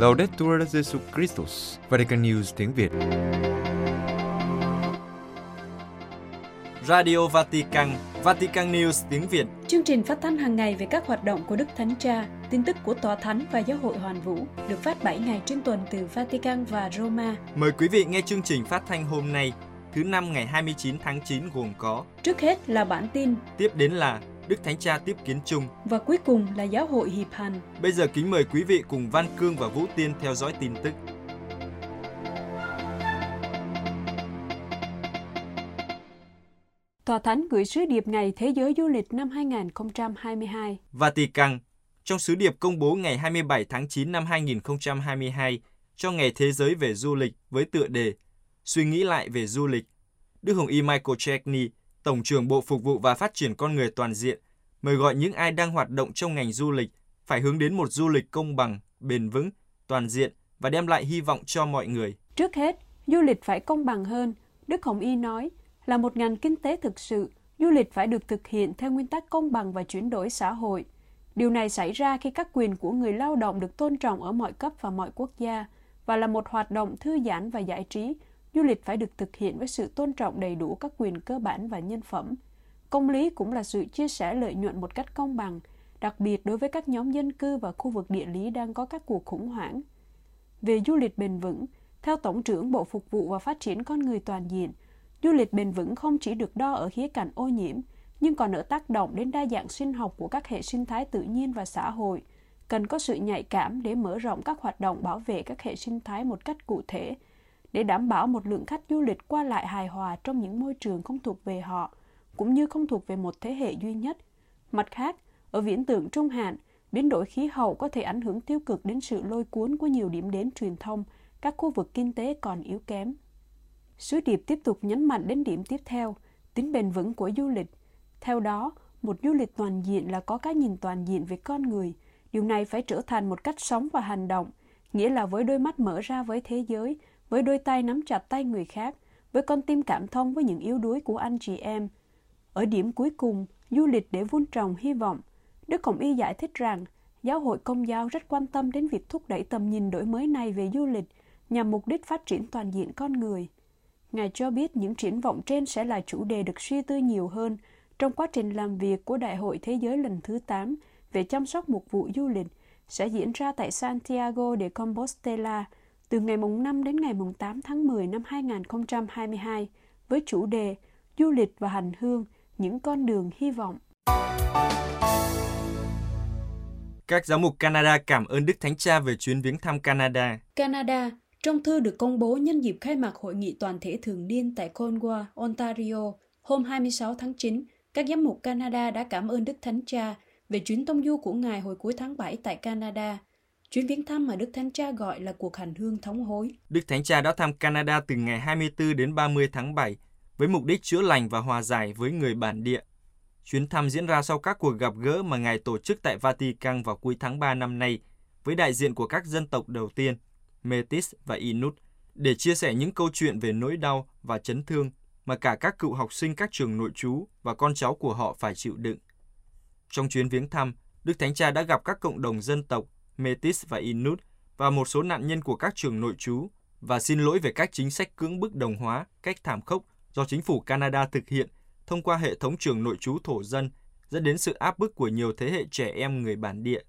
Laudetur Jesu Christus, Vatican News tiếng Việt. Radio Vatican, Vatican News tiếng Việt. Chương trình phát thanh hàng ngày về các hoạt động của Đức Thánh Cha, tin tức của Tòa Thánh và Giáo hội Hoàn Vũ được phát 7 ngày trên tuần từ Vatican và Roma. Mời quý vị nghe chương trình phát thanh hôm nay, thứ Năm ngày 29 tháng 9 gồm có: trước hết là bản tin, tiếp đến là Đức Thánh Cha tiếp kiến chung và cuối cùng là Giáo hội Hiệp Hành. Bây giờ kính mời quý vị cùng Văn Cương và Vũ Tiên theo dõi tin tức. Tòa Thánh gửi sứ điệp Ngày Thế giới Du lịch năm 2022. Vatican, trong sứ điệp công bố ngày 27 tháng 9 năm 2022 cho Ngày Thế giới về Du lịch với tựa đề Suy nghĩ lại về du lịch, Đức Hồng Y Michael Czerny, Tổng trưởng Bộ Phục vụ và Phát triển Con người Toàn diện, mời gọi những ai đang hoạt động trong ngành du lịch phải hướng đến một du lịch công bằng, bền vững, toàn diện và đem lại hy vọng cho mọi người. Trước hết, du lịch phải công bằng hơn, Đức Hồng Y nói. Là một ngành kinh tế thực sự, du lịch phải được thực hiện theo nguyên tắc công bằng và chuyển đổi xã hội. Điều này xảy ra khi các quyền của người lao động được tôn trọng ở mọi cấp và mọi quốc gia, và là một hoạt động thư giãn và giải trí, du lịch phải được thực hiện với sự tôn trọng đầy đủ các quyền cơ bản và nhân phẩm. Công lý cũng là sự chia sẻ lợi nhuận một cách công bằng, đặc biệt đối với các nhóm dân cư và khu vực địa lý đang có các cuộc khủng hoảng. Về du lịch bền vững, theo Tổng trưởng Bộ Phục vụ và Phát triển Con người Toàn diện, du lịch bền vững không chỉ được đo ở khía cạnh ô nhiễm, nhưng còn ở tác động đến đa dạng sinh học của các hệ sinh thái tự nhiên và xã hội. Cần có sự nhạy cảm để mở rộng các hoạt động bảo vệ các hệ sinh thái một cách cụ thể, để đảm bảo một lượng khách du lịch qua lại hài hòa trong những môi trường không thuộc về họ, cũng như không thuộc về một thế hệ duy nhất. Mặt khác, ở viễn tượng trung hạn, biến đổi khí hậu có thể ảnh hưởng tiêu cực đến sự lôi cuốn của nhiều điểm đến truyền thông, các khu vực kinh tế còn yếu kém. Sứ điệp tiếp tục nhấn mạnh đến điểm tiếp theo, tính bền vững của du lịch. Theo đó, một du lịch toàn diện là có cái nhìn toàn diện về con người. Điều này phải trở thành một cách sống và hành động, nghĩa là với đôi mắt mở ra với thế giới, với đôi tay nắm chặt tay người khác, với con tim cảm thông với những yếu đuối của anh chị em. Ở điểm cuối cùng, du lịch để vun trồng hy vọng. Đức Hồng Y giải thích rằng, Giáo hội Công giáo rất quan tâm đến việc thúc đẩy tầm nhìn đổi mới này về du lịch, nhằm mục đích phát triển toàn diện con người. Ngài cho biết những triển vọng trên sẽ là chủ đề được suy tư nhiều hơn trong quá trình làm việc của Đại hội Thế giới lần thứ 8 về chăm sóc mục vụ du lịch sẽ diễn ra tại Santiago de Compostela từ ngày 5 đến ngày 8 tháng 10 năm 2022 với chủ đề Du lịch và hành hương, những con đường hy vọng. Các giám mục Canada cảm ơn Đức Thánh Cha về chuyến viếng thăm Canada. Trong thư được công bố nhân dịp khai mạc hội nghị toàn thể thường niên tại Cornwall, Ontario, hôm 26 tháng 9, các giám mục Canada đã cảm ơn Đức Thánh Cha về chuyến tông du của Ngài hồi cuối tháng 7 tại Canada, chuyến viếng thăm mà Đức Thánh Cha gọi là cuộc hành hương thống hối. Đức Thánh Cha đã thăm Canada từ ngày 24 đến 30 tháng 7 với mục đích chữa lành và hòa giải với người bản địa. Chuyến thăm diễn ra sau các cuộc gặp gỡ mà Ngài tổ chức tại Vatican vào cuối tháng 3 năm nay với đại diện của các dân tộc đầu tiên, Métis và Inuit, để chia sẻ những câu chuyện về nỗi đau và chấn thương mà cả các cựu học sinh các trường nội trú và con cháu của họ phải chịu đựng. Trong chuyến viếng thăm, Đức Thánh Cha đã gặp các cộng đồng dân tộc Métis và Inuit và một số nạn nhân của các trường nội trú và xin lỗi về các chính sách cưỡng bức đồng hóa, cách thảm khốc do chính phủ Canada thực hiện thông qua hệ thống trường nội trú thổ dân dẫn đến sự áp bức của nhiều thế hệ trẻ em người bản địa.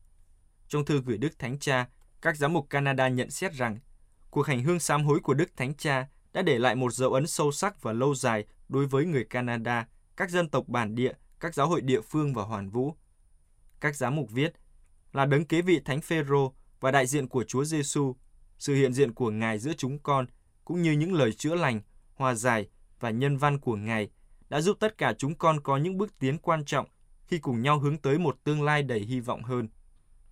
Trong thư gửi Đức Thánh Cha, các giám mục Canada nhận xét rằng, cuộc hành hương sám hối của Đức Thánh Cha đã để lại một dấu ấn sâu sắc và lâu dài đối với người Canada, các dân tộc bản địa, các giáo hội địa phương và hoàn vũ. Các giám mục viết, là đấng kế vị Thánh Phêrô và đại diện của Chúa Giêsu, sự hiện diện của Ngài giữa chúng con, cũng như những lời chữa lành, hòa giải và nhân văn của Ngài đã giúp tất cả chúng con có những bước tiến quan trọng khi cùng nhau hướng tới một tương lai đầy hy vọng hơn.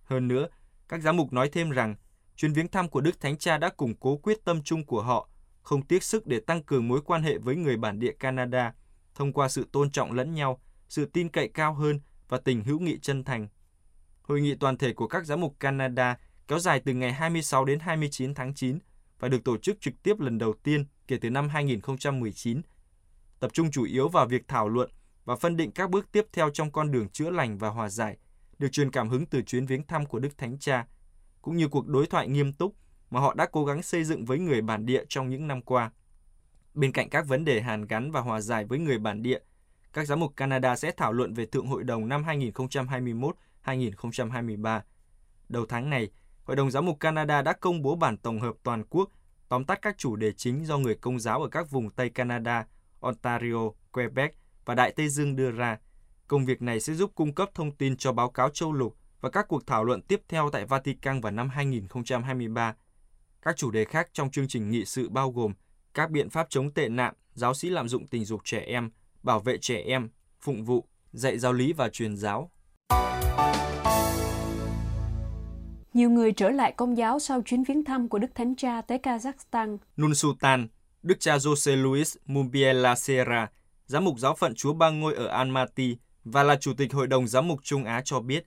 Hơn nữa, các giám mục nói thêm rằng, chuyến viếng thăm của Đức Thánh Cha đã củng cố quyết tâm chung của họ, không tiếc sức để tăng cường mối quan hệ với người bản địa Canada, thông qua sự tôn trọng lẫn nhau, sự tin cậy cao hơn và tình hữu nghị chân thành. Hội nghị toàn thể của các giám mục Canada kéo dài từ ngày 26 đến 29 tháng 9 và được tổ chức trực tiếp lần đầu tiên kể từ năm 2019, tập trung chủ yếu vào việc thảo luận và phân định các bước tiếp theo trong con đường chữa lành và hòa giải, được truyền cảm hứng từ chuyến viếng thăm của Đức Thánh Cha, cũng như cuộc đối thoại nghiêm túc mà họ đã cố gắng xây dựng với người bản địa trong những năm qua. Bên cạnh các vấn đề hàn gắn và hòa giải với người bản địa, các giám mục Canada sẽ thảo luận về Thượng Hội đồng năm 2021-2023. Đầu tháng này, Hội đồng Giám mục Canada đã công bố bản tổng hợp toàn quốc, tóm tắt các chủ đề chính do người Công giáo ở các vùng Tây Canada, Ontario, Quebec và Đại Tây Dương đưa ra. Công việc này sẽ giúp cung cấp thông tin cho báo cáo châu lục và các cuộc thảo luận tiếp theo tại Vatican vào năm 2023. Các chủ đề khác trong chương trình nghị sự bao gồm các biện pháp chống tệ nạn, giáo sĩ lạm dụng tình dục trẻ em, bảo vệ trẻ em, phụng vụ, dạy giáo lý và truyền giáo. Nhiều người trở lại Công giáo sau chuyến viếng thăm của Đức Thánh Cha tới Kazakhstan. Nunsultan, Đức Cha Jose Luis Mumbiella Serra, Giám mục Giáo phận Chúa Ba Ngôi ở Almaty và là Chủ tịch Hội đồng Giám mục Trung Á cho biết,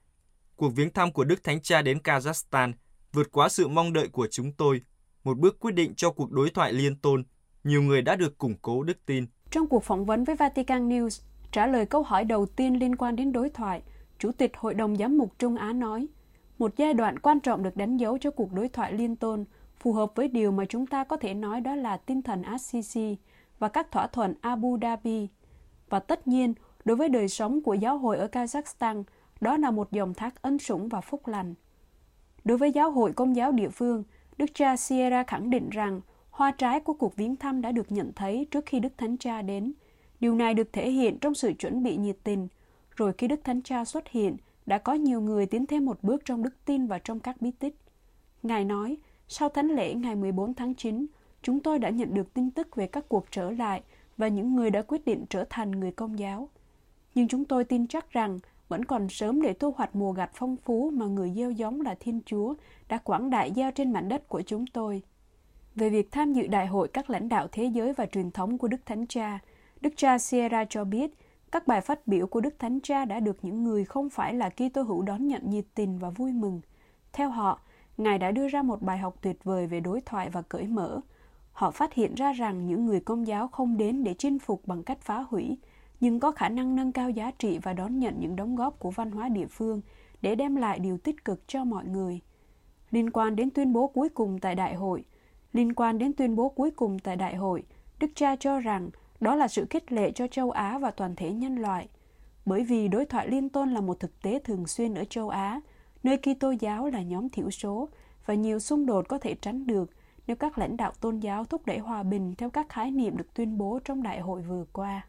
cuộc viếng thăm của Đức Thánh Cha đến Kazakhstan vượt quá sự mong đợi của chúng tôi, một bước quyết định cho cuộc đối thoại liên tôn, nhiều người đã được củng cố đức tin. Trong cuộc phỏng vấn với Vatican News, trả lời câu hỏi đầu tiên liên quan đến đối thoại, Chủ tịch Hội đồng Giám mục Trung Á nói, một giai đoạn quan trọng được đánh dấu cho cuộc đối thoại liên tôn, phù hợp với điều mà chúng ta có thể nói đó là tinh thần Assisi và các thỏa thuận Abu Dhabi. Và tất nhiên, đối với đời sống của giáo hội ở Kazakhstan, đó là một dòng thác ân sủng và phúc lành. Đối với giáo hội Công giáo địa phương, Đức Cha Sierra khẳng định rằng hoa trái của cuộc viếng thăm đã được nhận thấy trước khi Đức Thánh Cha đến. Điều này được thể hiện trong sự chuẩn bị nhiệt tình. Rồi khi Đức Thánh Cha xuất hiện, đã có nhiều người tiến thêm một bước trong đức tin và trong các bí tích. Ngài nói, sau thánh lễ ngày 14 tháng 9, chúng tôi đã nhận được tin tức về các cuộc trở lại và những người đã quyết định trở thành người Công giáo. Nhưng chúng tôi tin chắc rằng vẫn còn sớm để thu hoạch mùa gặt phong phú mà người gieo giống là Thiên Chúa đã quảng đại gieo trên mảnh đất của chúng tôi. Về việc tham dự đại hội các lãnh đạo thế giới và truyền thống của Đức Thánh Cha, Đức Cha Sierra cho biết, các bài phát biểu của Đức Thánh Cha đã được những người không phải là Kitô hữu đón nhận nhiệt tình và vui mừng. Theo họ, Ngài đã đưa ra một bài học tuyệt vời về đối thoại và cởi mở. Họ phát hiện ra rằng những người Công giáo không đến để chinh phục bằng cách phá hủy, nhưng có khả năng nâng cao giá trị và đón nhận những đóng góp của văn hóa địa phương để đem lại điều tích cực cho mọi người. Liên quan đến tuyên bố cuối cùng tại đại hội, Đức Cha cho rằng đó là sự khích lệ cho châu Á và toàn thể nhân loại. Bởi vì đối thoại liên tôn là một thực tế thường xuyên ở châu Á, nơi Kitô giáo là nhóm thiểu số và nhiều xung đột có thể tránh được nếu các lãnh đạo tôn giáo thúc đẩy hòa bình theo các khái niệm được tuyên bố trong đại hội vừa qua.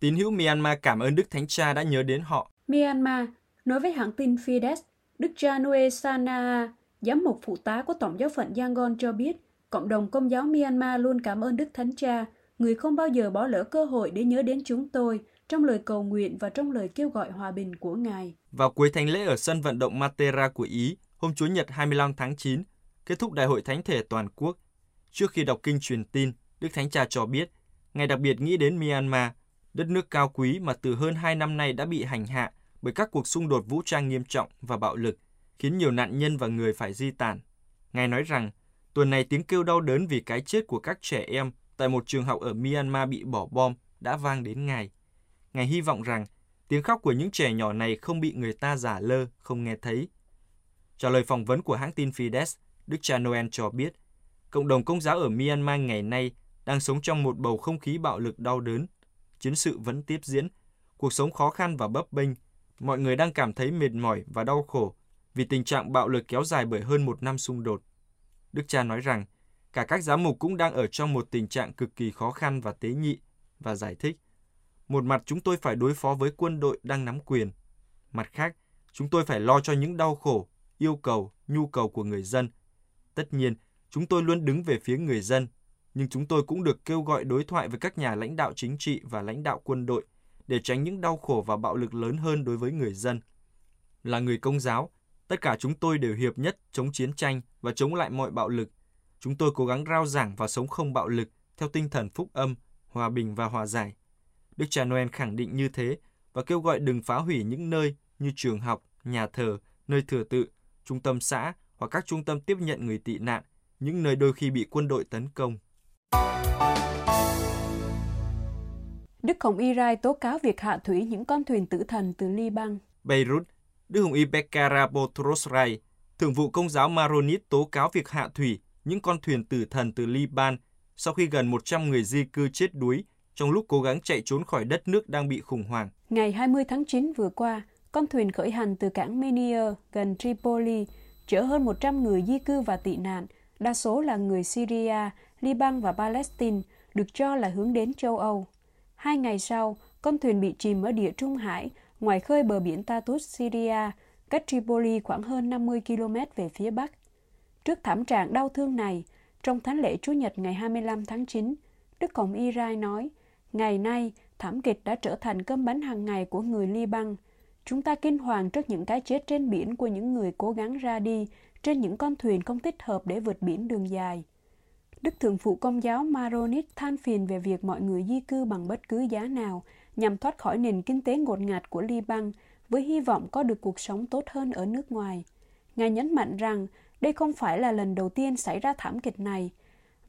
Tín hữu Myanmar cảm ơn Đức Thánh Cha đã nhớ đến họ. Myanmar, nói với hãng tin Fides, Đức Cha Noel Sana, giám mục phụ tá của Tổng giáo phận Yangon cho biết, cộng đồng Công giáo Myanmar luôn cảm ơn Đức Thánh Cha, người không bao giờ bỏ lỡ cơ hội để nhớ đến chúng tôi trong lời cầu nguyện và trong lời kêu gọi hòa bình của Ngài. Vào cuối thánh lễ ở sân vận động Matera của Ý, hôm Chủ nhật 25 tháng 9, kết thúc Đại hội Thánh thể toàn quốc. Trước khi đọc kinh truyền tin, Đức Thánh Cha cho biết, Ngài đặc biệt nghĩ đến Myanmar, đất nước cao quý mà từ hơn 2 năm nay đã bị hành hạ bởi các cuộc xung đột vũ trang nghiêm trọng và bạo lực, khiến nhiều nạn nhân và người phải di tản. Ngài nói rằng, tuần này tiếng kêu đau đớn vì cái chết của các trẻ em tại một trường học ở Myanmar bị bỏ bom đã vang đến Ngài. Ngài hy vọng rằng tiếng khóc của những trẻ nhỏ này không bị người ta giả lơ, không nghe thấy. Trả lời phỏng vấn của hãng tin Fides, Đức Cha Noel cho biết, cộng đồng Công giáo ở Myanmar ngày nay đang sống trong một bầu không khí bạo lực đau đớn. Chiến sự vẫn tiếp diễn, cuộc sống khó khăn và bấp bênh. Mọi người đang cảm thấy mệt mỏi và đau khổ vì tình trạng bạo lực kéo dài bởi hơn một năm xung đột. Đức Cha nói rằng, cả các giám mục cũng đang ở trong một tình trạng cực kỳ khó khăn và tế nhị, và giải thích. Một mặt chúng tôi phải đối phó với quân đội đang nắm quyền. Mặt khác, chúng tôi phải lo cho những đau khổ, yêu cầu, nhu cầu của người dân. Tất nhiên, chúng tôi luôn đứng về phía người dân, nhưng chúng tôi cũng được kêu gọi đối thoại với các nhà lãnh đạo chính trị và lãnh đạo quân đội để tránh những đau khổ và bạo lực lớn hơn đối với người dân. Là người Công giáo, tất cả chúng tôi đều hiệp nhất chống chiến tranh và chống lại mọi bạo lực. Chúng tôi cố gắng rao giảng và sống không bạo lực theo tinh thần phúc âm, hòa bình và hòa giải. Đức Cha Noel khẳng định như thế và kêu gọi đừng phá hủy những nơi như trường học, nhà thờ, nơi thờ tự, trung tâm xã hoặc các trung tâm tiếp nhận người tị nạn, những nơi đôi khi bị quân đội tấn công. Đức Hồng Y Rai tố cáo việc hạ thủy những con thuyền tử thần từ Liban. Beirut, Đức Hồng Y Bekara Botros Ray, Thượng vụ Công giáo Maronit tố cáo việc hạ thủy những con thuyền tử thần từ Liban sau khi gần 100 người di cư chết đuối trong lúc cố gắng chạy trốn khỏi đất nước đang bị khủng hoảng. Ngày 20 tháng 9 vừa qua, con thuyền khởi hành từ cảng Menier gần Tripoli chở hơn 100 người di cư và tị nạn, đa số là người Syria, Liban và Palestine, được cho là hướng đến châu Âu. 2 ngày sau, con thuyền bị chìm ở Địa Trung Hải, ngoài khơi bờ biển Tatut, Syria, cách Tripoli khoảng hơn 50 km về phía Bắc. Trước thảm trạng đau thương này, trong thánh lễ Chủ nhật ngày 25 tháng 9, Đức Hồng Y Rai nói, ngày nay, thảm kịch đã trở thành cơm bánh hàng ngày của người Liban. Chúng ta kinh hoàng trước những cái chết trên biển của những người cố gắng ra đi trên những con thuyền không thích hợp để vượt biển đường dài. Đức Thượng phụ Công giáo Maronit than phiền về việc mọi người di cư bằng bất cứ giá nào nhằm thoát khỏi nền kinh tế ngột ngạt của Liban với hy vọng có được cuộc sống tốt hơn ở nước ngoài. Ngài nhấn mạnh rằng đây không phải là lần đầu tiên xảy ra thảm kịch này.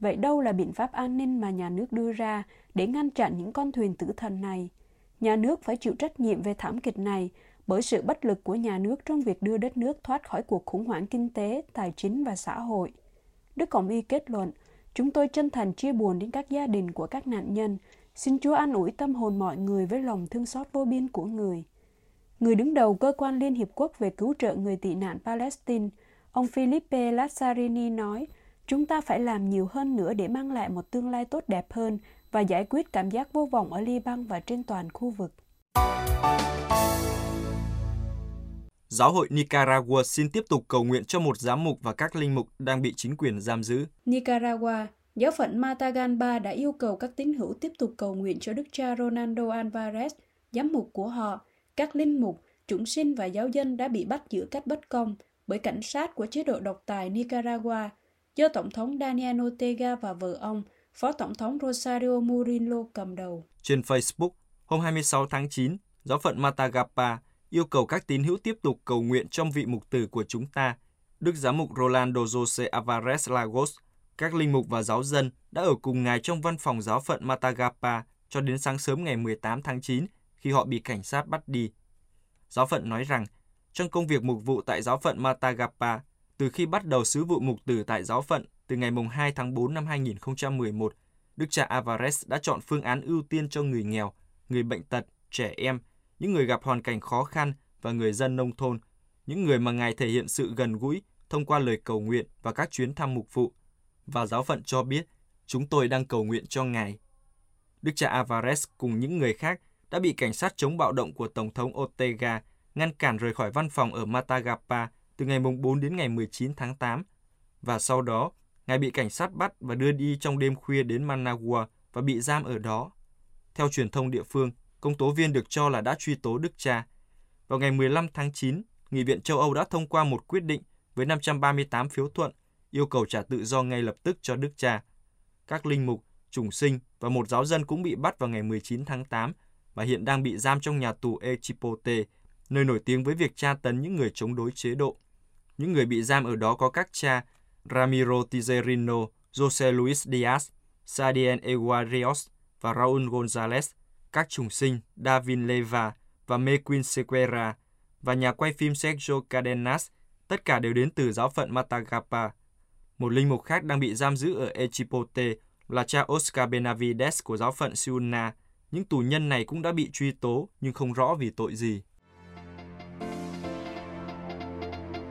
Vậy đâu là biện pháp an ninh mà nhà nước đưa ra để ngăn chặn những con thuyền tử thần này? Nhà nước phải chịu trách nhiệm về thảm kịch này bởi sự bất lực của nhà nước trong việc đưa đất nước thoát khỏi cuộc khủng hoảng kinh tế, tài chính và xã hội. Đức Hồng Y kết luận, chúng tôi chân thành chia buồn đến các gia đình của các nạn nhân. Xin Chúa an ủi tâm hồn mọi người với lòng thương xót vô biên của Người. Người đứng đầu Cơ quan Liên Hiệp Quốc về cứu trợ người tị nạn Palestine, ông Filippe Lazzarini nói, chúng ta phải làm nhiều hơn nữa để mang lại một tương lai tốt đẹp hơn và giải quyết cảm giác vô vọng ở Liban và trên toàn khu vực. Giáo hội Nicaragua xin tiếp tục cầu nguyện cho một giám mục và các linh mục đang bị chính quyền giam giữ. Nicaragua, giáo phận Matagalpa đã yêu cầu các tín hữu tiếp tục cầu nguyện cho đức cha Rolando Alvarez, giám mục của họ, các linh mục, chúng sinh và giáo dân đã bị bắt giữ cách bất công bởi cảnh sát của chế độ độc tài Nicaragua do Tổng thống Daniel Ortega và vợ ông, Phó Tổng thống Rosario Murillo cầm đầu. Trên Facebook, hôm 26 tháng 9, giáo phận Matagalpa yêu cầu các tín hữu tiếp tục cầu nguyện trong vị mục tử của chúng ta, Đức Giám mục Rolando José Alvarez Lagos. Các linh mục và giáo dân đã ở cùng ngài trong văn phòng giáo phận Matagalpa cho đến sáng sớm ngày 18 tháng 9 khi họ bị cảnh sát bắt đi. Giáo phận nói rằng, trong công việc mục vụ tại giáo phận Matagalpa, từ khi bắt đầu sứ vụ mục tử tại giáo phận từ ngày 2 tháng 4 năm 2011, Đức cha Alvarez đã chọn phương án ưu tiên cho người nghèo, người bệnh tật, trẻ em, những người gặp hoàn cảnh khó khăn và người dân nông thôn, những người mà ngài thể hiện sự gần gũi thông qua lời cầu nguyện và các chuyến thăm mục vụ. Và giáo phận cho biết, chúng tôi đang cầu nguyện cho ngài. Đức cha Alvarez cùng những người khác đã bị cảnh sát chống bạo động của Tổng thống Ortega ngăn cản rời khỏi văn phòng ở Matagalpa từ ngày 4 đến ngày 19 tháng 8. Và sau đó, ngài bị cảnh sát bắt và đưa đi trong đêm khuya đến Managua và bị giam ở đó. Theo truyền thông địa phương, công tố viên được cho là đã truy tố đức cha. Vào ngày 15 tháng 9, Nghị viện châu Âu đã thông qua một quyết định với 538 phiếu thuận yêu cầu trả tự do ngay lập tức cho đức cha. Các linh mục, chủng sinh và một giáo dân cũng bị bắt vào ngày 19 tháng 8 và hiện đang bị giam trong nhà tù El Chipote, nơi nổi tiếng với việc tra tấn những người chống đối chế độ. Những người bị giam ở đó có các cha Ramiro Tijerino, José Luis Díaz Sadien Eguarios và Raul González, các chủng sinh Davin Leva và Mequin Sequera và nhà quay phim Sergio Cadenas, tất cả đều đến từ giáo phận Matagalpa. Một linh mục khác đang bị giam giữ ở El Chipote là cha Oscar Benavides của giáo phận Siuna. Những tù nhân này cũng đã bị truy tố nhưng không rõ vì tội gì.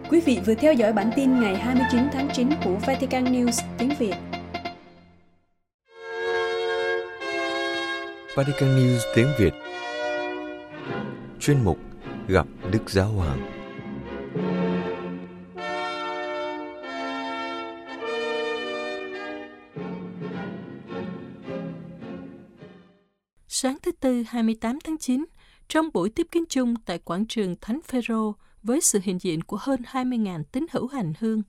Quý vị vừa theo dõi bản tin ngày 29 tháng 9 của Vatican News tiếng Việt. Vatican News tiếng Việt. Chuyên mục Gặp Đức Giáo Hoàng. Sáng thứ Tư 28 tháng 9, trong buổi tiếp kiến chung tại quảng trường Thánh Phêrô với sự hiện diện của hơn 20.000 tín hữu hành hương,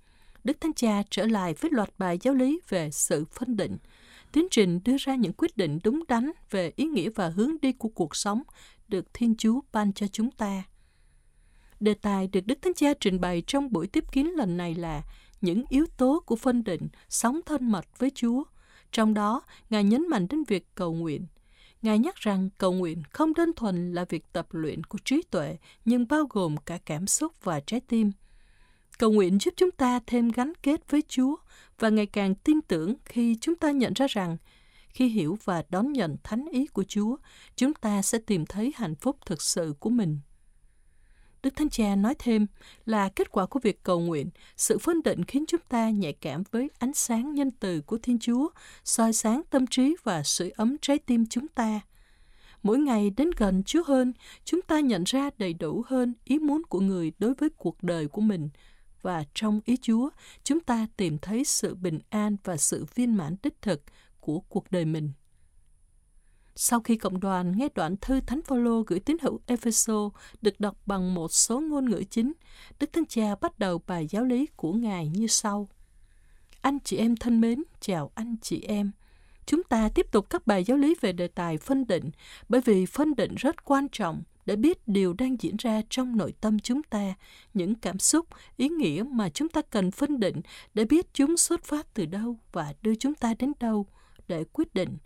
Đức Thánh Cha trở lại với loạt bài giáo lý về sự phân định, tiến trình đưa ra những quyết định đúng đắn về ý nghĩa và hướng đi của cuộc sống được Thiên Chúa ban cho chúng ta. Đề tài được Đức Thánh Cha trình bày trong buổi tiếp kiến lần này là những yếu tố của phân định sống thân mật với Chúa, trong đó Ngài nhấn mạnh đến việc cầu nguyện. Ngài nhắc rằng cầu nguyện không đơn thuần là việc tập luyện của trí tuệ, nhưng bao gồm cả cảm xúc và trái tim. Cầu nguyện giúp chúng ta thêm gắn kết với Chúa và ngày càng tin tưởng khi chúng ta nhận ra rằng, khi hiểu và đón nhận thánh ý của Chúa, chúng ta sẽ tìm thấy hạnh phúc thực sự của mình. Đức Thánh Cha nói thêm là kết quả của việc cầu nguyện, sự phân định khiến chúng ta nhạy cảm với ánh sáng nhân từ của Thiên Chúa, soi sáng tâm trí và sưởi ấm trái tim chúng ta. Mỗi ngày đến gần Chúa hơn, chúng ta nhận ra đầy đủ hơn ý muốn của Người đối với cuộc đời của mình. Và trong ý Chúa, chúng ta tìm thấy sự bình an và sự viên mãn đích thực của cuộc đời mình. Sau khi cộng đoàn nghe đoạn thư Thánh Phaolô gửi tín hữu Êphêsô được đọc bằng một số ngôn ngữ chính, Đức Thánh Cha bắt đầu bài giáo lý của Ngài như sau. Anh chị em thân mến, chào anh chị em. Chúng ta tiếp tục các bài giáo lý về đề tài phân định, bởi vì phân định rất quan trọng để biết điều đang diễn ra trong nội tâm chúng ta, những cảm xúc, ý nghĩa mà chúng ta cần phân định để biết chúng xuất phát từ đâu và đưa chúng ta đến đâu để quyết định.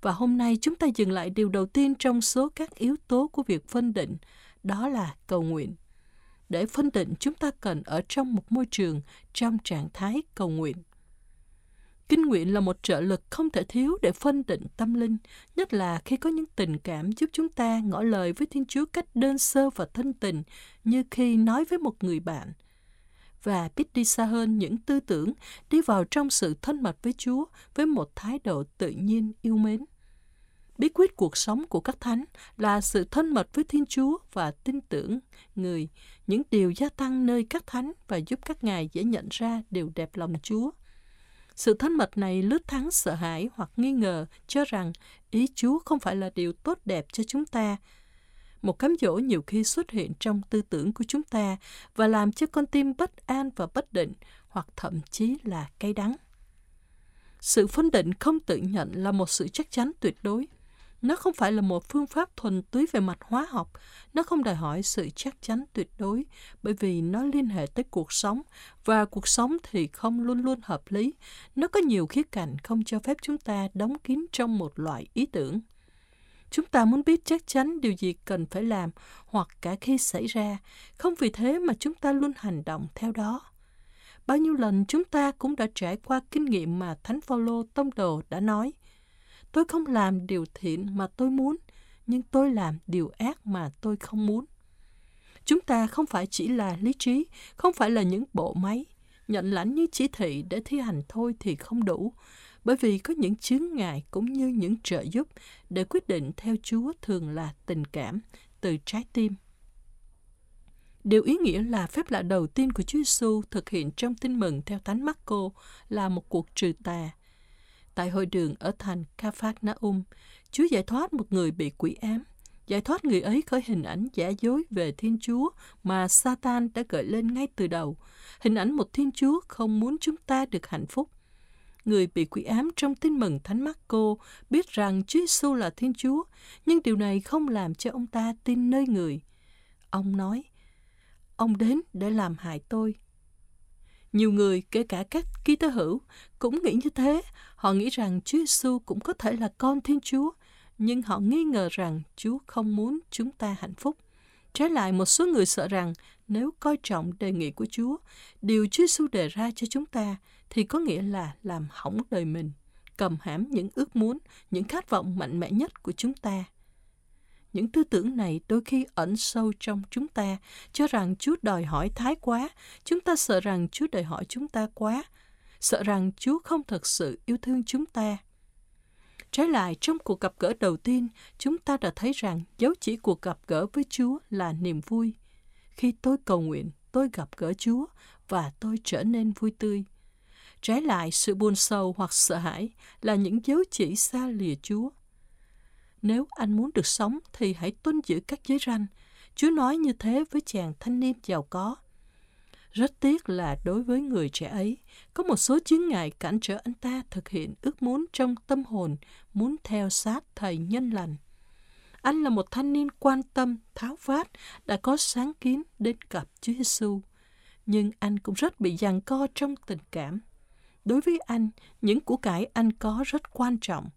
Và hôm nay chúng ta dừng lại điều đầu tiên trong số các yếu tố của việc phân định, đó là cầu nguyện. Để phân định, chúng ta cần ở trong một môi trường, trong trạng thái cầu nguyện. Kinh nguyện là một trợ lực không thể thiếu để phân định tâm linh, nhất là khi có những tình cảm giúp chúng ta ngỏ lời với Thiên Chúa cách đơn sơ và thân tình, như khi nói với một người bạn. Và biết đi xa hơn những tư tưởng, đi vào trong sự thân mật với Chúa với một thái độ tự nhiên yêu mến. Bí quyết cuộc sống của các thánh là sự thân mật với Thiên Chúa và tin tưởng Người, những điều gia tăng nơi các thánh và giúp các ngài dễ nhận ra điều đẹp lòng Chúa. Sự thân mật này lướt thắng sợ hãi hoặc nghi ngờ cho rằng ý Chúa không phải là điều tốt đẹp cho chúng ta. Một cám dỗ nhiều khi xuất hiện trong tư tưởng của chúng ta và làm cho con tim bất an và bất định hoặc thậm chí là cay đắng. Sự phân định không tự nhận là một sự chắc chắn tuyệt đối. Nó không phải là một phương pháp thuần túy về mặt hóa học. Nó không đòi hỏi sự chắc chắn tuyệt đối bởi vì nó liên hệ tới cuộc sống và cuộc sống thì không luôn luôn hợp lý. Nó có nhiều khía cạnh không cho phép chúng ta đóng kín trong một loại ý tưởng. Chúng ta muốn biết chắc chắn điều gì cần phải làm hoặc cả khi xảy ra, không vì thế mà chúng ta luôn hành động theo đó. Bao nhiêu lần chúng ta cũng đã trải qua kinh nghiệm mà Thánh Phaolô Tông Đồ đã nói, tôi không làm điều thiện mà tôi muốn, nhưng tôi làm điều ác mà tôi không muốn. Chúng ta không phải chỉ là lý trí, không phải là những bộ máy, nhận lãnh những chỉ thị để thi hành thôi thì không đủ. Bởi vì có những chướng ngại cũng như những trợ giúp để quyết định theo Chúa thường là tình cảm, từ trái tim. Điều ý nghĩa là phép lạ đầu tiên của Chúa Giêsu thực hiện trong Tin Mừng theo Thánh Máccô là một cuộc trừ tà. Tại hội đường ở thành Capernaum, Chúa giải thoát một người bị quỷ ám, giải thoát người ấy khỏi hình ảnh giả dối về Thiên Chúa mà Satan đã gợi lên ngay từ đầu, hình ảnh một Thiên Chúa không muốn chúng ta được hạnh phúc. Người bị quỷ ám trong Tin Mừng Thánh Máccô biết rằng Chúa Giêsu là Thiên Chúa, nhưng điều này không làm cho ông ta tin nơi người. Ông nói, ông đến để làm hại tôi. Nhiều người, kể cả các Kitô hữu, cũng nghĩ như thế. Họ nghĩ rằng Chúa Giêsu cũng có thể là con Thiên Chúa, nhưng họ nghi ngờ rằng Chúa không muốn chúng ta hạnh phúc. Trái lại, một số người sợ rằng nếu coi trọng đề nghị của Chúa, điều Chúa Giêsu đề ra cho chúng ta, thì có nghĩa là làm hỏng đời mình, cầm hãm những ước muốn, những khát vọng mạnh mẽ nhất của chúng ta. Những tư tưởng này đôi khi ẩn sâu trong chúng ta, cho rằng Chúa đòi hỏi thái quá, chúng ta sợ rằng Chúa đòi hỏi chúng ta quá, sợ rằng Chúa không thật sự yêu thương chúng ta. Trái lại, trong cuộc gặp gỡ đầu tiên, chúng ta đã thấy rằng dấu chỉ cuộc gặp gỡ với Chúa là niềm vui. Khi tôi cầu nguyện, tôi gặp gỡ Chúa và tôi trở nên vui tươi. Trái lại, sự buồn sầu hoặc sợ hãi là những dấu chỉ xa lìa Chúa. Nếu anh muốn được sống thì hãy tuân giữ các giới răn. Chúa nói như thế với chàng thanh niên giàu có. Rất tiếc là đối với người trẻ ấy, có một số chướng ngại cản trở anh ta thực hiện ước muốn trong tâm hồn, muốn theo sát thầy nhân lành. Anh là một thanh niên quan tâm, tháo vát, đã có sáng kiến đến gặp Chúa Giêsu, nhưng anh cũng rất bị giằng co trong tình cảm. Đối với anh, những của cải anh có rất quan trọng.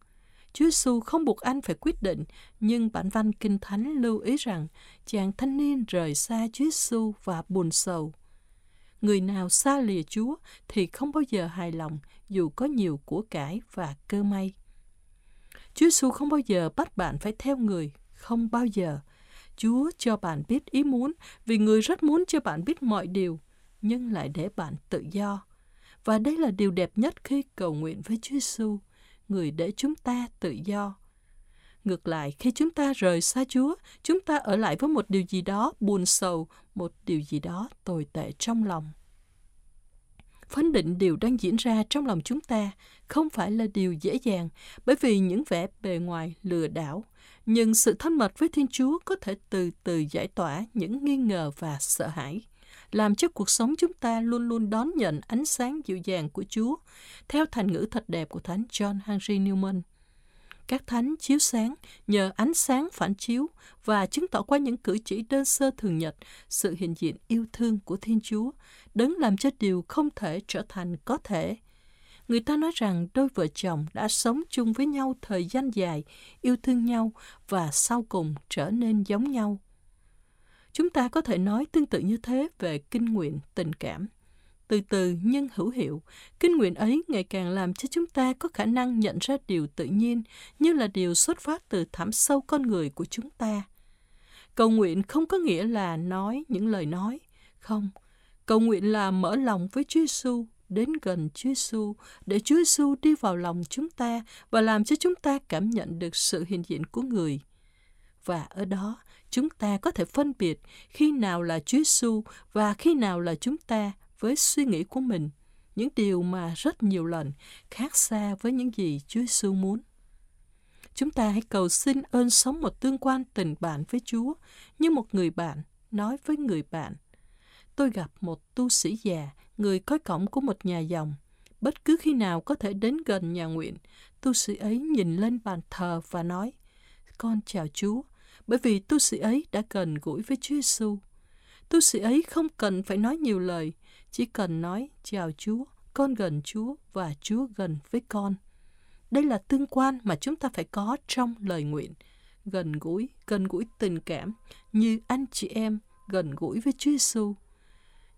Chúa Giêsu không buộc anh phải quyết định, nhưng bản văn Kinh Thánh lưu ý rằng chàng thanh niên rời xa Chúa Giêsu và buồn sầu. Người nào xa lìa Chúa thì không bao giờ hài lòng dù có nhiều của cải và cơ may. Chúa Giêsu không bao giờ bắt bạn phải theo người, không bao giờ. Chúa cho bạn biết ý muốn vì Người rất muốn cho bạn biết mọi điều, nhưng lại để bạn tự do. Và đây là điều đẹp nhất khi cầu nguyện với Chúa Giêsu, Người để chúng ta tự do. Ngược lại, khi chúng ta rời xa Chúa, chúng ta ở lại với một điều gì đó buồn sầu, một điều gì đó tồi tệ trong lòng. Phán định điều đang diễn ra trong lòng chúng ta không phải là điều dễ dàng, bởi vì những vẻ bề ngoài lừa đảo, nhưng sự thân mật với Thiên Chúa có thể từ từ giải tỏa những nghi ngờ và sợ hãi, làm cho cuộc sống chúng ta luôn luôn đón nhận ánh sáng dịu dàng của Chúa, theo thành ngữ thật đẹp của Thánh John Henry Newman. Các thánh chiếu sáng nhờ ánh sáng phản chiếu và chứng tỏ qua những cử chỉ đơn sơ thường nhật sự hiện diện yêu thương của Thiên Chúa, đấng làm cho điều không thể trở thành có thể. Người ta nói rằng đôi vợ chồng đã sống chung với nhau thời gian dài, yêu thương nhau và sau cùng trở nên giống nhau. Chúng ta có thể nói tương tự như thế về kinh nguyện tình cảm. Từ từ nhưng hữu hiệu, kinh nguyện ấy ngày càng làm cho chúng ta có khả năng nhận ra điều tự nhiên như là điều xuất phát từ thẳm sâu con người của chúng ta. Cầu nguyện không có nghĩa là nói những lời nói. Không, cầu nguyện là mở lòng với Chúa Giêsu, đến gần Chúa Giêsu để Chúa Giêsu đi vào lòng chúng ta và làm cho chúng ta cảm nhận được sự hiện diện của Người. Và ở đó, chúng ta có thể phân biệt khi nào là Chúa Giêsu và khi nào là chúng ta với suy nghĩ của mình, những điều mà rất nhiều lần khác xa với những gì Chúa Giêsu muốn. Chúng ta hãy cầu xin ơn sống một tương quan tình bạn với Chúa, như một người bạn nói với người bạn. Tôi gặp một tu sĩ già, người cói cõng của một nhà dòng. Bất cứ khi nào có thể đến gần nhà nguyện, tu sĩ ấy nhìn lên bàn thờ và nói, con chào Chúa, bởi vì tu sĩ ấy đã gần gũi với Chúa Giêsu. Tu sĩ ấy không cần phải nói nhiều lời, chỉ cần nói chào Chúa, con gần Chúa và Chúa gần với con. Đây là tương quan mà chúng ta phải có trong lời nguyện. Gần gũi tình cảm, như anh chị em gần gũi với Chúa Giêsu.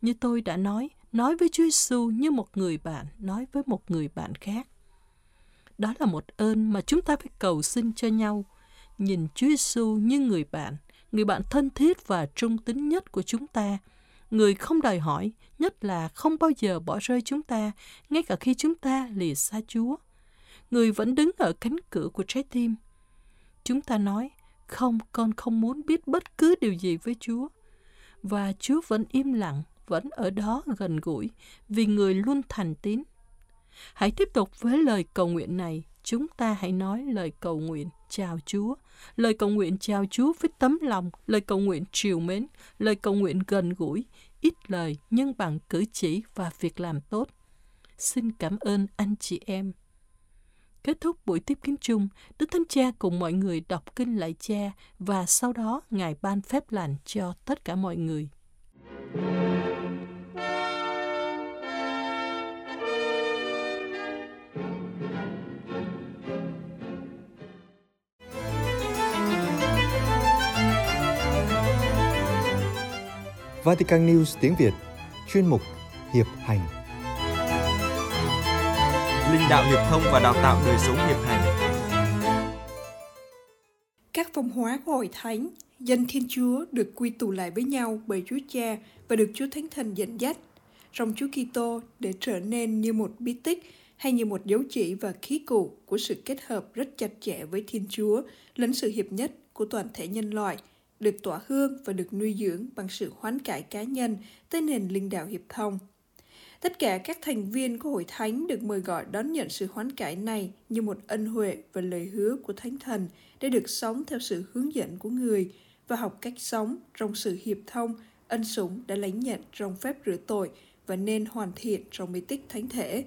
Như tôi đã nói với Chúa Giêsu như một người bạn nói với một người bạn khác. Đó là một ơn mà chúng ta phải cầu xin cho nhau. Nhìn Chúa Giêsu như người bạn thân thiết và trung tín nhất của chúng ta, người không đòi hỏi, nhất là không bao giờ bỏ rơi chúng ta, ngay cả khi chúng ta lìa xa Chúa. Người vẫn đứng ở cánh cửa của trái tim. Chúng ta nói, không, con không muốn biết bất cứ điều gì với Chúa. Và Chúa vẫn im lặng, vẫn ở đó gần gũi, vì Người luôn thành tín. Hãy tiếp tục với lời cầu nguyện này. Chúng ta hãy nói lời cầu nguyện chào Chúa, lời cầu nguyện chào Chúa với tấm lòng, lời cầu nguyện trìu mến, lời cầu nguyện gần gũi, ít lời nhưng bằng cử chỉ và việc làm tốt. Xin cảm ơn anh chị em. Kết thúc buổi tiếp kiến chung, Đức Thánh Cha cùng mọi người đọc kinh Lạy Cha và sau đó Ngài ban phép lành cho tất cả mọi người. Vatican News tiếng Việt, chuyên mục Hiệp Hành. Linh đạo hiệp thông và đào tạo đời sống hiệp hành. Các phong hóa của Hội Thánh, danh Thiên Chúa được quy tụ lại với nhau bởi Chúa Cha và được Chúa Thánh Thần dẫn dắt trong Chúa Kitô để trở nên như một bí tích hay như một dấu chỉ và khí cụ của sự kết hợp rất chặt chẽ với Thiên Chúa lẫn sự hiệp nhất của toàn thể nhân loại, được tỏa hương và được nuôi dưỡng bằng sự hoán cải cá nhân tới nền linh đạo hiệp thông. Tất cả các thành viên của Hội Thánh được mời gọi đón nhận sự hoán cải này như một ân huệ và lời hứa của Thánh Thần để được sống theo sự hướng dẫn của Người và học cách sống trong sự hiệp thông, ân sủng đã lãnh nhận trong phép rửa tội và nên hoàn thiện trong bí tích Thánh Thể.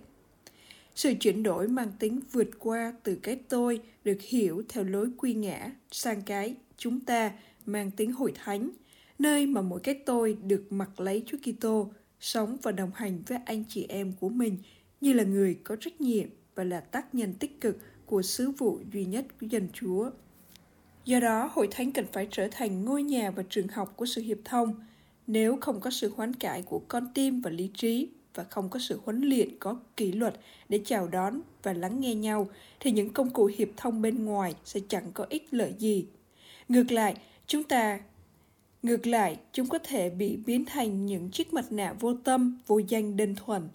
Sự chuyển đổi mang tính vượt qua từ cái tôi được hiểu theo lối quy ngã sang cái chúng ta mang tính Hội Thánh, nơi mà mỗi cái tôi được mặc lấy Chúa Kitô, sống và đồng hành với anh chị em của mình như là người có trách nhiệm và là tác nhân tích cực của sứ vụ duy nhất của dân Chúa. Do đó, hội thánh cần phải trở thành ngôi nhà và trường học của sự hiệp thông. Nếu không có sự hoán cải của con tim và lý trí, và không có sự huấn luyện có kỷ luật để chào đón và lắng nghe nhau, thì những công cụ hiệp thông bên ngoài sẽ chẳng có ích lợi gì. Ngược lại, chúng có thể bị biến thành những chiếc mặt nạ vô tâm, vô danh đơn thuần,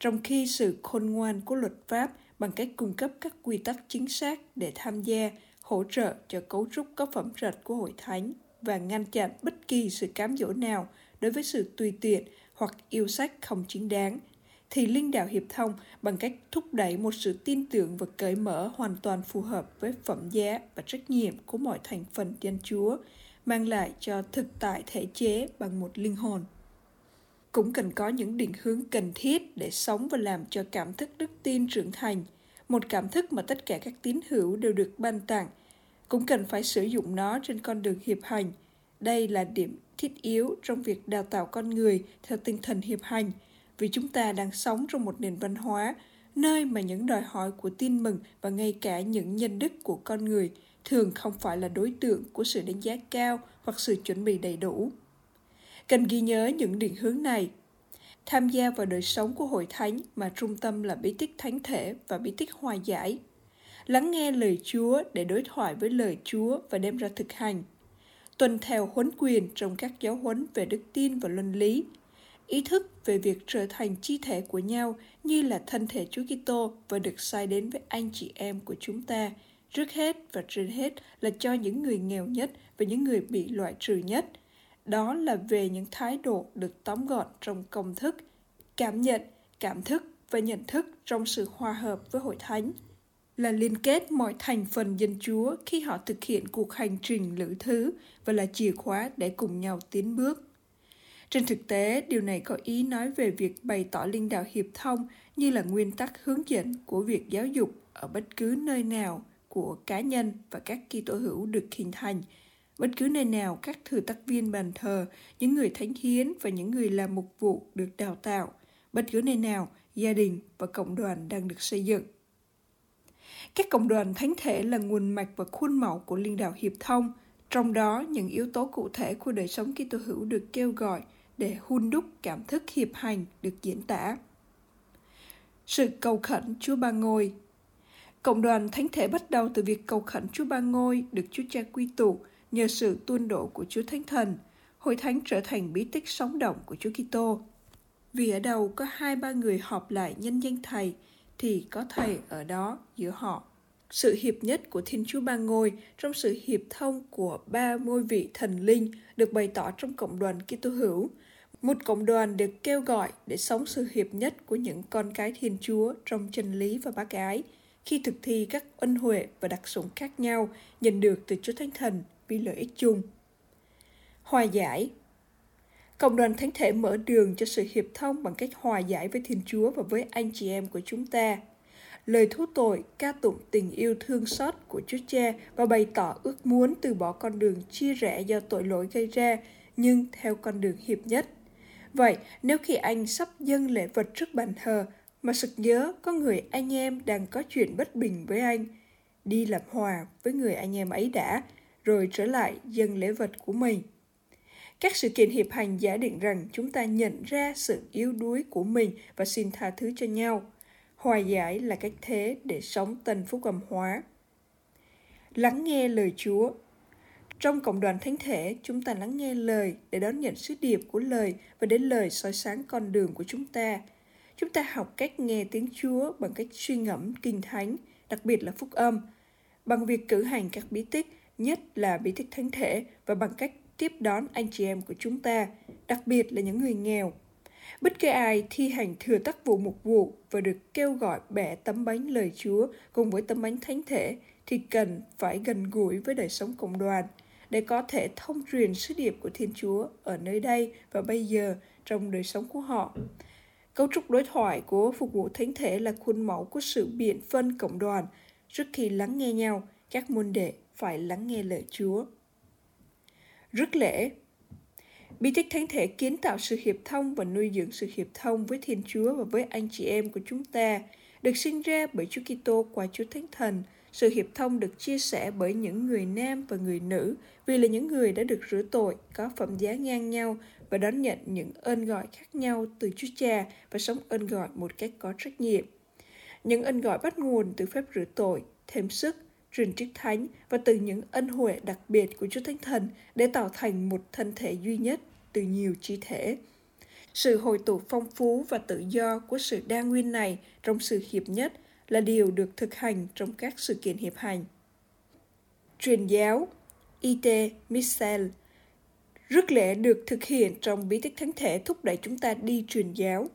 trong khi sự khôn ngoan của luật pháp bằng cách cung cấp các quy tắc chính xác để tham gia, hỗ trợ cho cấu trúc có phẩm trật của hội thánh và ngăn chặn bất kỳ sự cám dỗ nào đối với sự tùy tiện hoặc yêu sách không chính đáng, thì linh đạo hiệp thông bằng cách thúc đẩy một sự tin tưởng và cởi mở hoàn toàn phù hợp với phẩm giá và trách nhiệm của mọi thành phần dân Chúa, mang lại cho thực tại thể chế bằng một linh hồn. Cũng cần có những định hướng cần thiết để sống và làm cho cảm thức đức tin trưởng thành, một cảm thức mà tất cả các tín hữu đều được ban tặng. Cũng cần phải sử dụng nó trên con đường hiệp hành. Đây là điểm thiết yếu trong việc đào tạo con người theo tinh thần hiệp hành, vì chúng ta đang sống trong một nền văn hóa, nơi mà những đòi hỏi của tin mừng và ngay cả những nhân đức của con người thường không phải là đối tượng của sự đánh giá cao hoặc sự chuẩn bị đầy đủ. Cần ghi nhớ những định hướng này. Tham gia vào đời sống của hội thánh mà trung tâm là bí tích thánh thể và bí tích hòa giải. Lắng nghe lời Chúa để đối thoại với lời Chúa và đem ra thực hành. Tuân theo huấn quyền trong các giáo huấn về đức tin và luân lý. Ý thức về việc trở thành chi thể của nhau như là thân thể Chúa Kitô và được sai đến với anh chị em của chúng ta. Trước hết và trên hết là cho những người nghèo nhất và những người bị loại trừ nhất. Đó là về những thái độ được tóm gọn trong công thức, cảm nhận, cảm thức và nhận thức trong sự hòa hợp với hội thánh. Là liên kết mọi thành phần dân Chúa khi họ thực hiện cuộc hành trình lữ thứ và là chìa khóa để cùng nhau tiến bước. Trên thực tế, điều này có ý nói về việc bày tỏ linh đạo hiệp thông như là nguyên tắc hướng dẫn của việc giáo dục ở bất cứ nơi nào của cá nhân và các Kitô hữu được hình thành, bất cứ nơi nào các thừa tác viên bàn thờ, những người thánh hiến và những người làm mục vụ được đào tạo, bất cứ nơi nào gia đình và cộng đoàn đang được xây dựng. Các cộng đoàn thánh thể là nguồn mạch và khuôn mẫu của linh đạo hiệp thông, trong đó những yếu tố cụ thể của đời sống Kitô hữu được kêu gọi để hun đúc cảm thức hiệp hành được diễn tả. Sự cầu khẩn Chúa Ba Ngôi. Cộng đoàn thánh thể bắt đầu từ việc cầu khẩn Chúa Ba Ngôi được Chúa Cha quy tụ nhờ sự tuôn đổ của Chúa Thánh Thần. Hội thánh trở thành bí tích sống động của Chúa Kitô. Vì ở đâu có 2-3 người họp lại nhân danh Thầy, thì có Thầy ở đó giữa họ. Sự hiệp nhất của Thiên Chúa Ba Ngôi trong sự hiệp thông của ba ngôi vị thần linh được bày tỏ trong cộng đoàn Kitô hữu. Một cộng đoàn được kêu gọi để sống sự hiệp nhất của những con cái Thiên Chúa trong chân lý và bác ái, khi thực thi các ân huệ và đặc sủng khác nhau nhận được từ Chúa Thánh Thần vì lợi ích chung. Hòa giải. Cộng đoàn thánh thể mở đường cho sự hiệp thông bằng cách hòa giải với Thiên Chúa và với anh chị em của chúng ta. Lời thú tội ca tụng tình yêu thương xót của Chúa Cha và bày tỏ ước muốn từ bỏ con đường chia rẽ do tội lỗi gây ra, nhưng theo con đường hiệp nhất. Vậy, nếu khi anh sắp dâng lễ vật trước bàn thờ mà sực nhớ có người anh em đang có chuyện bất bình với anh, đi làm hòa với người anh em ấy đã, rồi trở lại dâng lễ vật của mình. Các sự kiện hiệp hành giả định rằng chúng ta nhận ra sự yếu đuối của mình và xin tha thứ cho nhau. Hòa giải là cách thế để sống tân phúc âm hóa. Lắng nghe lời Chúa. Trong cộng đoàn thánh thể, chúng ta lắng nghe lời để đón nhận sứ điệp của lời và để lời soi sáng con đường của chúng ta. Chúng ta học cách nghe tiếng Chúa bằng cách suy ngẫm Kinh Thánh, đặc biệt là Phúc Âm, bằng việc cử hành các bí tích, nhất là bí tích thánh thể, và bằng cách tiếp đón anh chị em của chúng ta, đặc biệt là những người nghèo. Bất cứ ai thi hành thừa tác vụ mục vụ và được kêu gọi bẻ tấm bánh lời Chúa cùng với tấm bánh thánh thể thì cần phải gần gũi với đời sống cộng đoàn để có thể thông truyền sứ điệp của Thiên Chúa ở nơi đây và bây giờ trong đời sống của họ. Cấu trúc đối thoại của phục vụ thánh thể là khuôn mẫu của sự biện phân cộng đoàn. Trước khi lắng nghe nhau, các môn đệ phải lắng nghe lời Chúa. Rước lễ. Bí tích thánh thể kiến tạo sự hiệp thông và nuôi dưỡng sự hiệp thông với Thiên Chúa và với anh chị em của chúng ta, được sinh ra bởi Chúa Kitô qua Chúa Thánh Thần, Sự hiệp thông được chia sẻ bởi những người nam và người nữ vì là những người đã được rửa tội, có phẩm giá ngang nhau và đón nhận những ơn gọi khác nhau từ Chúa Cha và sống ơn gọi một cách có trách nhiệm. Những ơn gọi bắt nguồn từ phép rửa tội, thêm sức, truyền chức thánh và từ những ân huệ đặc biệt của Chúa Thánh Thần để tạo thành một thân thể duy nhất từ nhiều chi thể. Sự hội tụ phong phú và tự do của sự đa nguyên này trong sự hiệp nhất là điều được thực hành trong các sự kiện hiệp hành. Truyền giáo Ite Michel. Rước lễ được thực hiện trong bí tích thánh thể thúc đẩy chúng ta đi truyền giáo.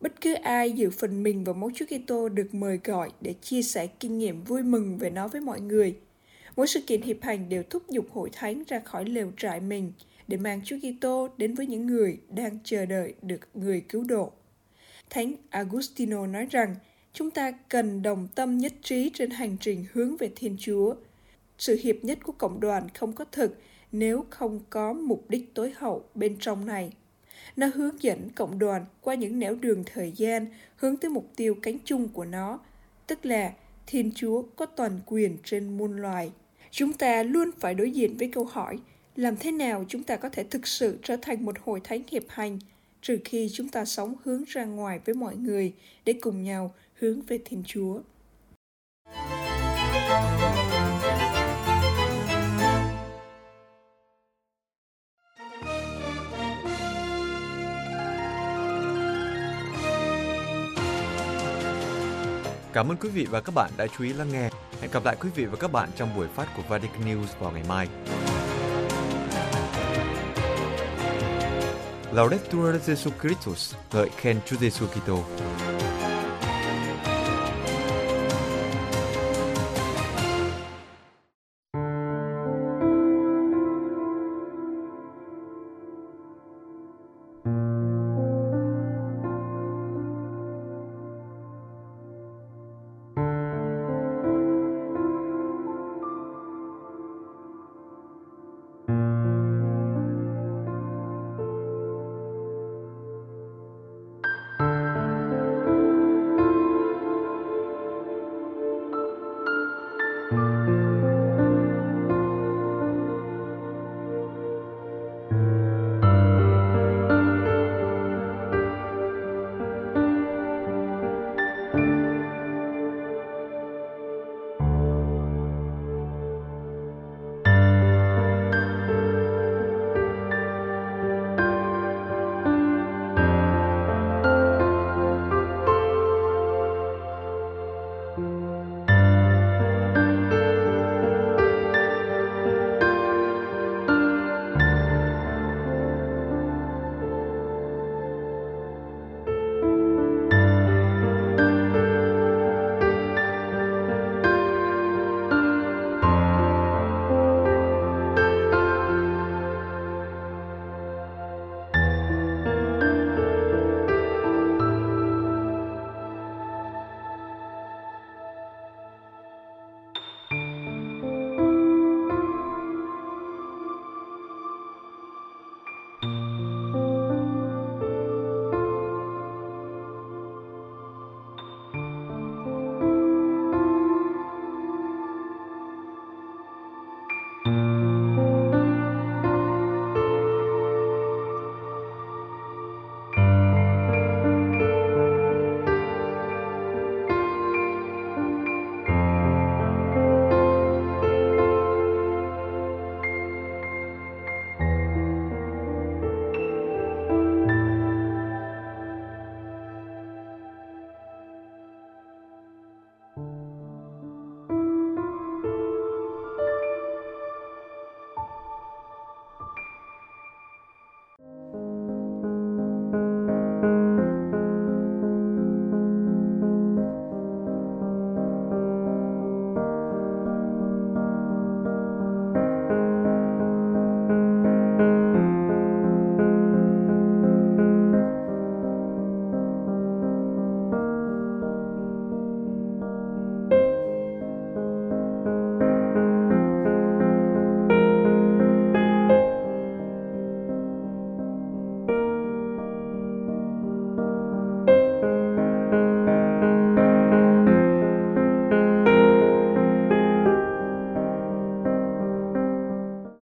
Bất cứ ai dự phần mình vào máu Chúa Kitô được mời gọi để chia sẻ kinh nghiệm vui mừng về nó với mọi người. Mỗi sự kiện hiệp hành đều thúc giục hội thánh ra khỏi lều trại mình để mang Chúa Kitô đến với những người đang chờ đợi được người cứu độ. Thánh Agustino nói rằng chúng ta cần đồng tâm nhất trí trên hành trình hướng về Thiên Chúa. Sự hiệp nhất của cộng đoàn không có thực nếu không có mục đích tối hậu bên trong này. Nó hướng dẫn cộng đoàn qua những nẻo đường thời gian hướng tới mục tiêu cánh chung của nó, tức là Thiên Chúa có toàn quyền trên muôn loài. Chúng ta luôn phải đối diện với câu hỏi, làm thế nào chúng ta có thể thực sự trở thành một hội thánh hiệp hành, trừ khi chúng ta sống hướng ra ngoài với mọi người để cùng nhau hướng về Thiên Chúa. Cảm ơn quý vị và các bạn đã chú ý lắng nghe. Hẹn gặp lại quý vị và các bạn trong buổi phát của Vatican News vào ngày mai. Laudetur Jesu Christus, ngợi khen Chúa Giêsu Kitô.